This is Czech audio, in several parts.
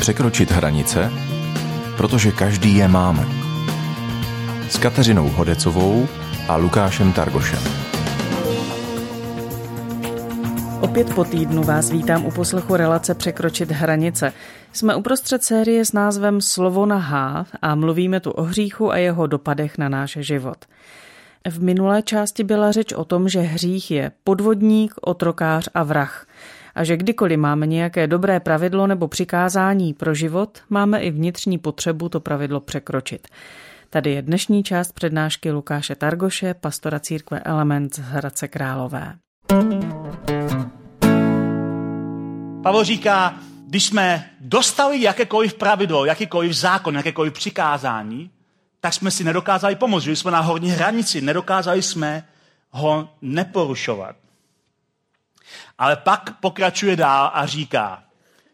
Překročit hranice, protože každý je máme. S Kateřinou Hodecovou a Lukášem Targošem. Opět po týdnu vás vítám u poslechu Relace Překročit hranice. Jsme uprostřed série s názvem Slovo na H a mluvíme tu o hříchu a jeho dopadech na náš život. V minulé části byla řeč o tom, že hřích je podvodník, otrokář a vrah. A že kdykoliv máme nějaké dobré pravidlo nebo přikázání pro život, máme i vnitřní potřebu to pravidlo překročit. Tady je dnešní část přednášky Lukáše Targoše, pastora církve Element z Hradce Králové. Pavel říká, když jsme dostali jakékoliv pravidlo, jakýkoliv zákon, jakékoliv přikázání, tak jsme si nedokázali pomoct, že jsme na horní hranici, nedokázali jsme ho neporušovat. Ale pak pokračuje dál a říká,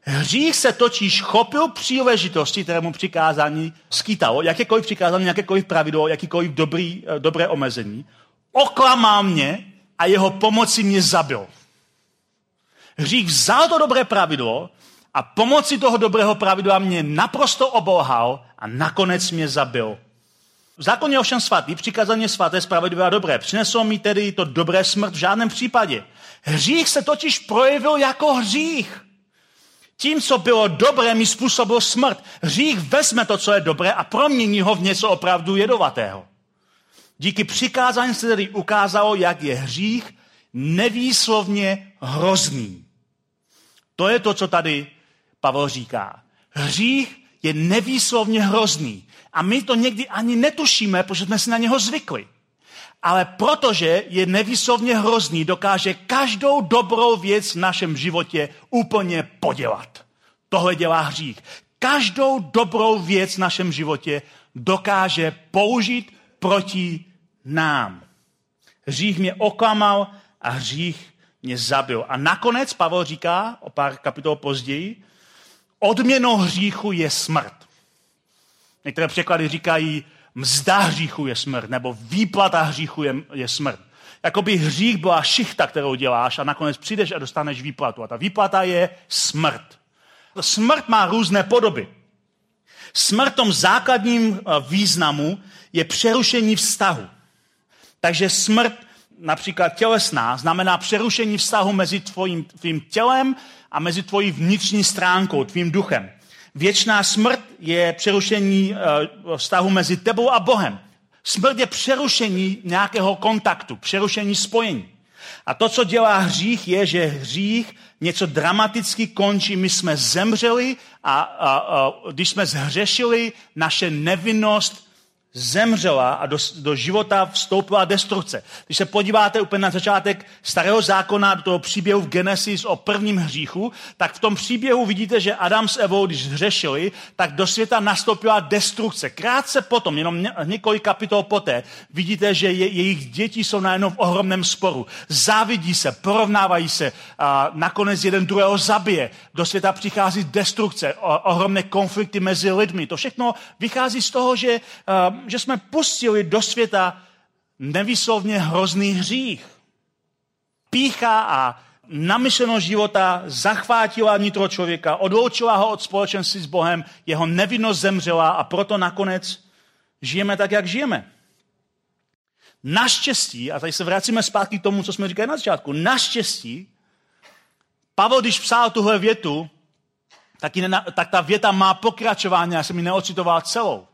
hřích se totiž chopil příležitosti, které mu přikázání skýtalo, jakékoliv přikázání, jakékoliv pravidlo, jakýkoliv dobré omezení, oklamal mě a jeho pomocí mě zabil. Hřích vzal to dobré pravidlo a pomocí toho dobrého pravidla mě naprosto obelhal a nakonec mě zabil. Zákon je ovšem svatý, přikázání je svaté, spravedlivé a dobré. Přineslo mi tedy to dobré smrt v žádném případě. Hřích se totiž projevil jako hřích. Tím, co bylo dobré, mi způsobil smrt. Hřích vezme to, co je dobré a promění ho v něco opravdu jedovatého. Díky přikázání se tedy ukázalo, jak je hřích nevýslovně hrozný. To je to, co tady Pavel říká. Hřích je nevýslovně hrozný. A my to někdy ani netušíme, protože jsme si na něho zvykli. Ale protože je nevýslovně hrozný, dokáže každou dobrou věc v našem životě úplně podělat. Tohle dělá hřích. Každou dobrou věc v našem životě dokáže použít proti nám. Hřích mě oklamal a hřích mě zabil. A nakonec Pavel říká, o pár kapitol později, odměnou hříchu je smrt. Některé překlady říkají, mzda hříchu je smrt, nebo výplata hříchu je smrt. Jakoby hřích byla šichta, kterou děláš a nakonec přijdeš a dostaneš výplatu. A ta výplata je smrt. Smrt má různé podoby. Smrt v tom základním významu je přerušení vztahu. Takže smrt, například tělesná, znamená přerušení vztahu mezi tvým tělem a mezi tvojí vnitřní stránkou, tvým duchem. Věčná smrt je přerušení vztahu mezi tebou a Bohem. Smrt je přerušení nějakého kontaktu, přerušení spojení. A to, co dělá hřích, je, že hřích něco dramaticky končí. My jsme zemřeli a když jsme zhřešili, naše nevinnost zemřela a do života vstoupila destrukce. Když se podíváte úplně na začátek Starého zákona do toho příběhu v Genesis o prvním hříchu, tak v tom příběhu vidíte, že Adam s Evou, když hřešili, tak do světa nastoupila destrukce. Krátce potom, jenom několik kapitol poté, vidíte, že jejich děti jsou najednou v ohromném sporu. Závidí se, porovnávají se, a nakonec jeden druhého zabije. Do světa přichází destrukce, ohromné konflikty mezi lidmi. To všechno vychází z toho, že jsme pustili do světa nevýslovně hrozný hřích. Pýcha a namyšlenost života zachvátila nitro člověka, odloučila ho od společenství s Bohem, jeho nevinnost zemřela a proto nakonec žijeme tak, jak žijeme. Naštěstí, a tady se vracíme zpátky k tomu, co jsme říkali na začátku, naštěstí, Pavel, když psal tuhle větu, tak ta věta má pokračování, já jsem ji neocitoval celou.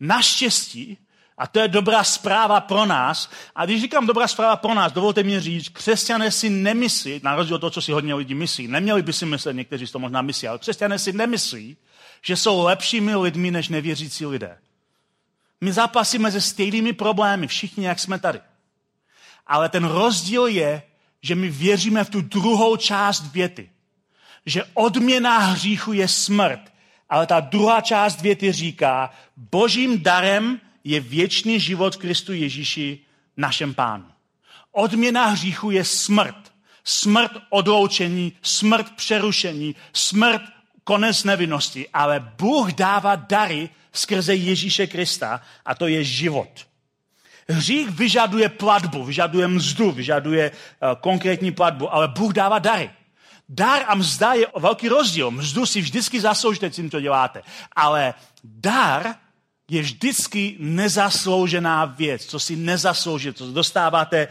Naštěstí, a to je dobrá zpráva pro nás, a když říkám dobrá zpráva pro nás, dovolte mi říct, křesťané si nemyslí, na rozdíl od toho, co si hodně lidí myslí, neměli by si myslet, někteří si to možná myslí, ale křesťané si nemyslí, že jsou lepšími lidmi než nevěřící lidé. My zápasíme se stejnými problémy, všichni, jak jsme tady. Ale ten rozdíl je, že my věříme v tu druhou část věty. Že odměna hříchu je smrt. Ale ta druhá část věty říká, božím darem je věčný život v Kristu Ježíši, našem pánu. Odměna hříchu je smrt. Smrt odloučení, smrt přerušení, smrt konec nevinnosti. Ale Bůh dává dary skrze Ježíše Krista, a to je život. Hřích vyžaduje platbu, vyžaduje mzdu, vyžaduje konkrétní platbu, ale Bůh dává dary. Dar a mzda je velký rozdíl. Mzdu si vždycky zasloužíte, tím to děláte. Ale dar je vždycky nezasloužená věc, co si nezasloužíte, co dostáváte,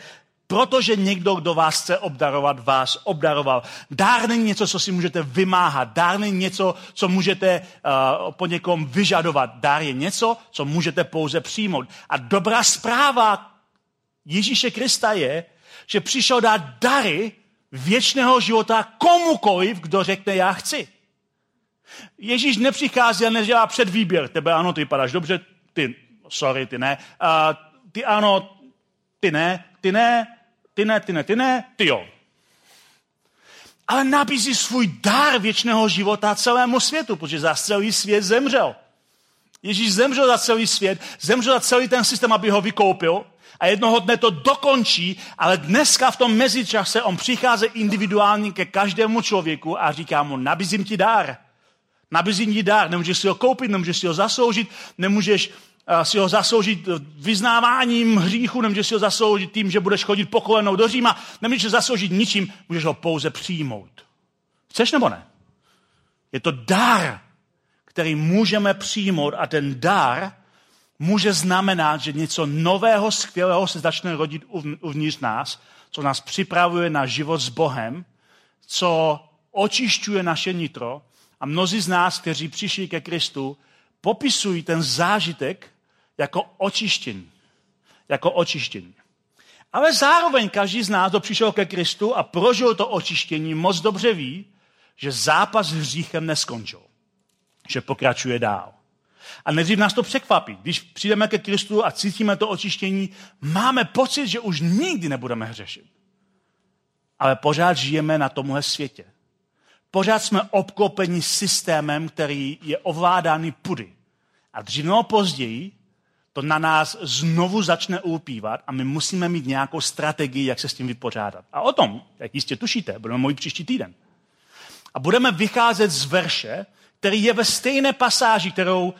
protože někdo, kdo vás chce obdarovat, vás obdaroval. Dár není něco, co si můžete vymáhat. Dár není něco, co můžete po někom vyžadovat. Dár je něco, co můžete pouze přijmout. A dobrá zpráva Ježíše Krista je, že přišel dát dary věčného života komukoliv, kdo řekne já chci. Ježíš nepřichází a nedělá předvýběr. Tebe ano, ty vypadáš dobře, ty ne. Ty ano, ty ne, ty jo. Ale nabízí svůj dar věčného života celému světu, protože za celý svět zemřel. Ježíš zemřel za celý svět, zemřel za celý ten systém, aby ho vykoupil, a jednoho dne to dokončí, ale dneska v tom mezičase on přichází individuálně ke každému člověku a říká mu, nabízím ti dár. Nabízím ti dár, nemůžeš si ho koupit, nemůžeš si ho zasloužit, nemůžeš si ho zasloužit vyznáváním hříchu, nemůžeš si ho zasloužit tím, že budeš chodit po kolenou do Říma, nemůžeš ho zasloužit ničím, můžeš ho pouze přijmout. Chceš nebo ne? Je to dar, který můžeme přijmout, a ten dar může znamenat, že něco nového, skvělého se začne rodit uvnitř nás, co nás připravuje na život s Bohem, co očišťuje naše nitro, a mnozí z nás, kteří přišli ke Kristu, popisují ten zážitek jako očištění. Jako očištění. Ale zároveň každý z nás, kdo přišel ke Kristu a prožil to očištění, moc dobře ví, že zápas s hříchem neskončil. Že pokračuje dál. A nejdřív nás to překvapí. Když přijdeme ke Kristu a cítíme to očištění, máme pocit, že už nikdy nebudeme hřešit. Ale pořád žijeme na tomhle světě. Pořád jsme obklopeni systémem, který je ovládaný pudy. A dřív nebo později to na nás znovu začne ulpívat a my musíme mít nějakou strategii, jak se s tím vypořádat. A o tom, jak jistě tušíte, budeme mluvit příští týden. A budeme vycházet z verše, který je ve stejné pasáži, kterou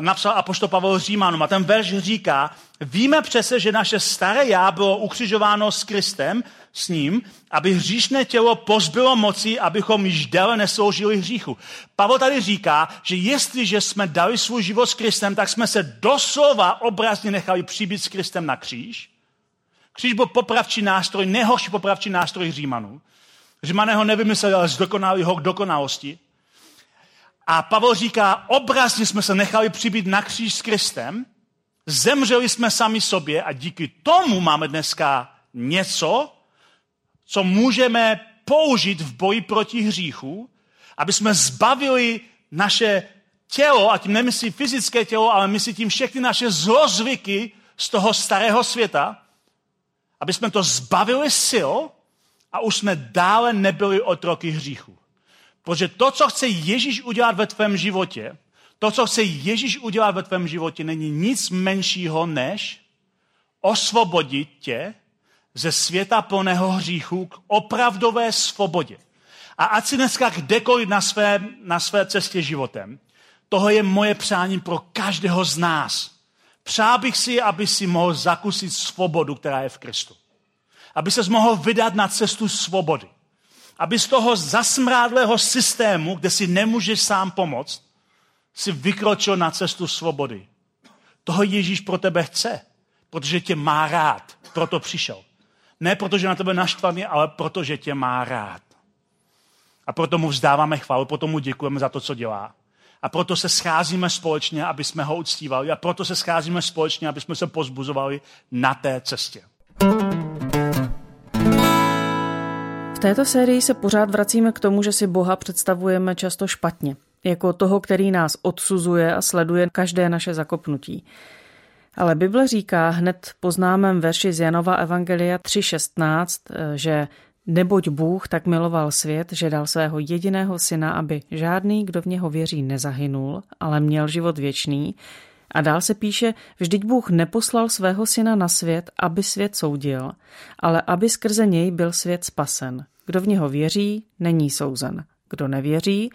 napsal apoštol Pavel Římanům. A ten verš říká, víme přece, že naše staré já bylo ukřižováno s Kristem, s ním, aby hříšné tělo pozbylo moci, abychom již déle nesloužili hříchu. Pavel tady říká, že jestliže jsme dali svůj život s Kristem, tak jsme se doslova obrazně nechali přibít s Kristem na kříž. Kříž byl popravčí nástroj, nejhorší popravčí nástroj Římanů. Římané ho nevymysleli, ale zdokonali ho k dokonalosti. A Pavel říká, obrazně jsme se nechali přibít na kříž s Kristem, zemřeli jsme sami sobě a díky tomu máme dneska něco, co můžeme použít v boji proti hříchu, aby jsme zbavili naše tělo, a tím nemyslí fyzické tělo, ale myslí tím všechny naše zlozvyky z toho starého světa, aby jsme to zbavili sil a už jsme dále nebyli otroky hříchu. Protože to, co chce Ježíš udělat ve tvém životě, není nic menšího, než osvobodit tě ze světa plného hříchu k opravdové svobodě. A ať si dneska kdekoliv na své cestě životem, toho je moje přání pro každého z nás. Přál bych si, aby si mohl zakusit svobodu, která je v Kristu. Aby ses mohl vydat na cestu svobody. Aby z toho zasmrádlého systému, kde si nemůžeš sám pomoct, si vykročil na cestu svobody. Toho Ježíš pro tebe chce, protože tě má rád, proto přišel. Ne protože na tebe naštvaný, ale protože tě má rád. A proto mu vzdáváme chválu, proto mu děkujeme za to, co dělá. A proto se scházíme společně, aby jsme ho uctívali. A proto se scházíme společně, aby jsme se pozbuzovali na té cestě. V této sérii se pořád vracíme k tomu, že si Boha představujeme často špatně. Jako toho, který nás odsuzuje a sleduje každé naše zakopnutí. Ale Bible říká hned po známém verši z Janova Evangelia 3.16, že neboť Bůh tak miloval svět, že dal svého jediného syna, aby žádný, kdo v něho věří, nezahynul, ale měl život věčný. A dál se píše, vždyť Bůh neposlal svého syna na svět, aby svět soudil, ale aby skrze něj byl svět spasen. Kdo v něho věří, není souzen. Kdo nevěří,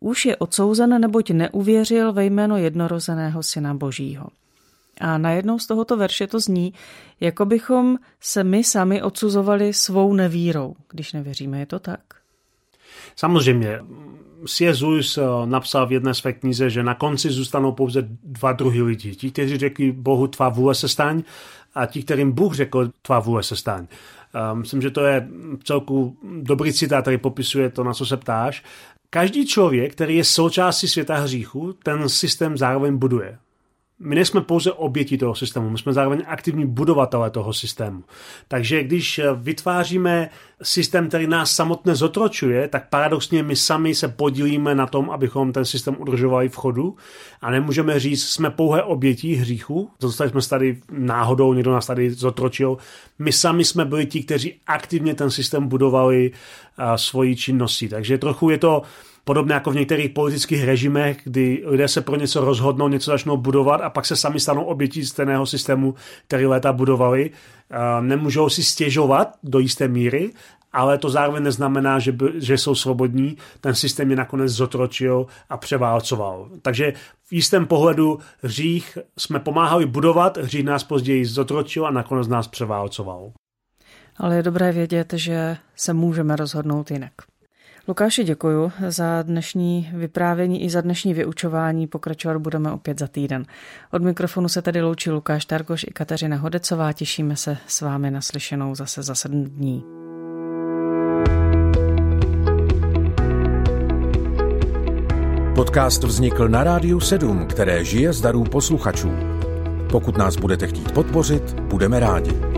už je odsouzen, neboť neuvěřil ve jméno jednorozeného Syna Božího. A najednou z tohoto verše to zní, jako bychom se my sami odsuzovali svou nevírou. Když nevěříme, je to tak? Samozřejmě. C.S. Lewis napsal v jedné své knize, že na konci zůstanou pouze dva druhy lidí. Ti, kteří řekli Bohu, tvá vůle se staň, a ti, kterým Bůh řekl, tvá vůle se staň. Myslím, že to je celku dobrý citát, který popisuje to, na co se ptáš. Každý člověk, který je součástí světa hříchu, ten systém zároveň buduje. My nejsme pouze oběti toho systému, my jsme zároveň aktivní budovatelé toho systému. Takže když vytváříme systém, který nás samotné zotročuje, tak paradoxně my sami se podílíme na tom, abychom ten systém udržovali v chodu a nemůžeme říct, jsme pouhé oběti hříchu, dostali jsme se tady náhodou, někdo nás tady zotročil. My sami jsme byli ti, kteří aktivně ten systém budovali svojí činností. Takže trochu je to podobně jako v některých politických režimech, kdy lidé se pro něco rozhodnou, něco začnou budovat a pak se sami stanou obětí stejného systému, který léta budovali. Nemůžou si stěžovat do jisté míry, ale to zároveň neznamená, že jsou svobodní. Ten systém je nakonec zotročil a převálcoval. Takže v jistém pohledu hřích jsme pomáhali budovat, hřích nás později zotročil a nakonec nás převálcoval. Ale je dobré vědět, že se můžeme rozhodnout jinak. Lukáši, děkuji za dnešní vyprávění i za dnešní vyučování. Pokračovat budeme opět za týden. Od mikrofonu se tedy loučí Lukáš Targoš i Kateřina Hodecová. Těšíme se s vámi na slyšenou zase za 7 dní. Podcast vznikl na Rádiu 7, které žije z darů posluchačů. Pokud nás budete chtít podpořit, budeme rádi.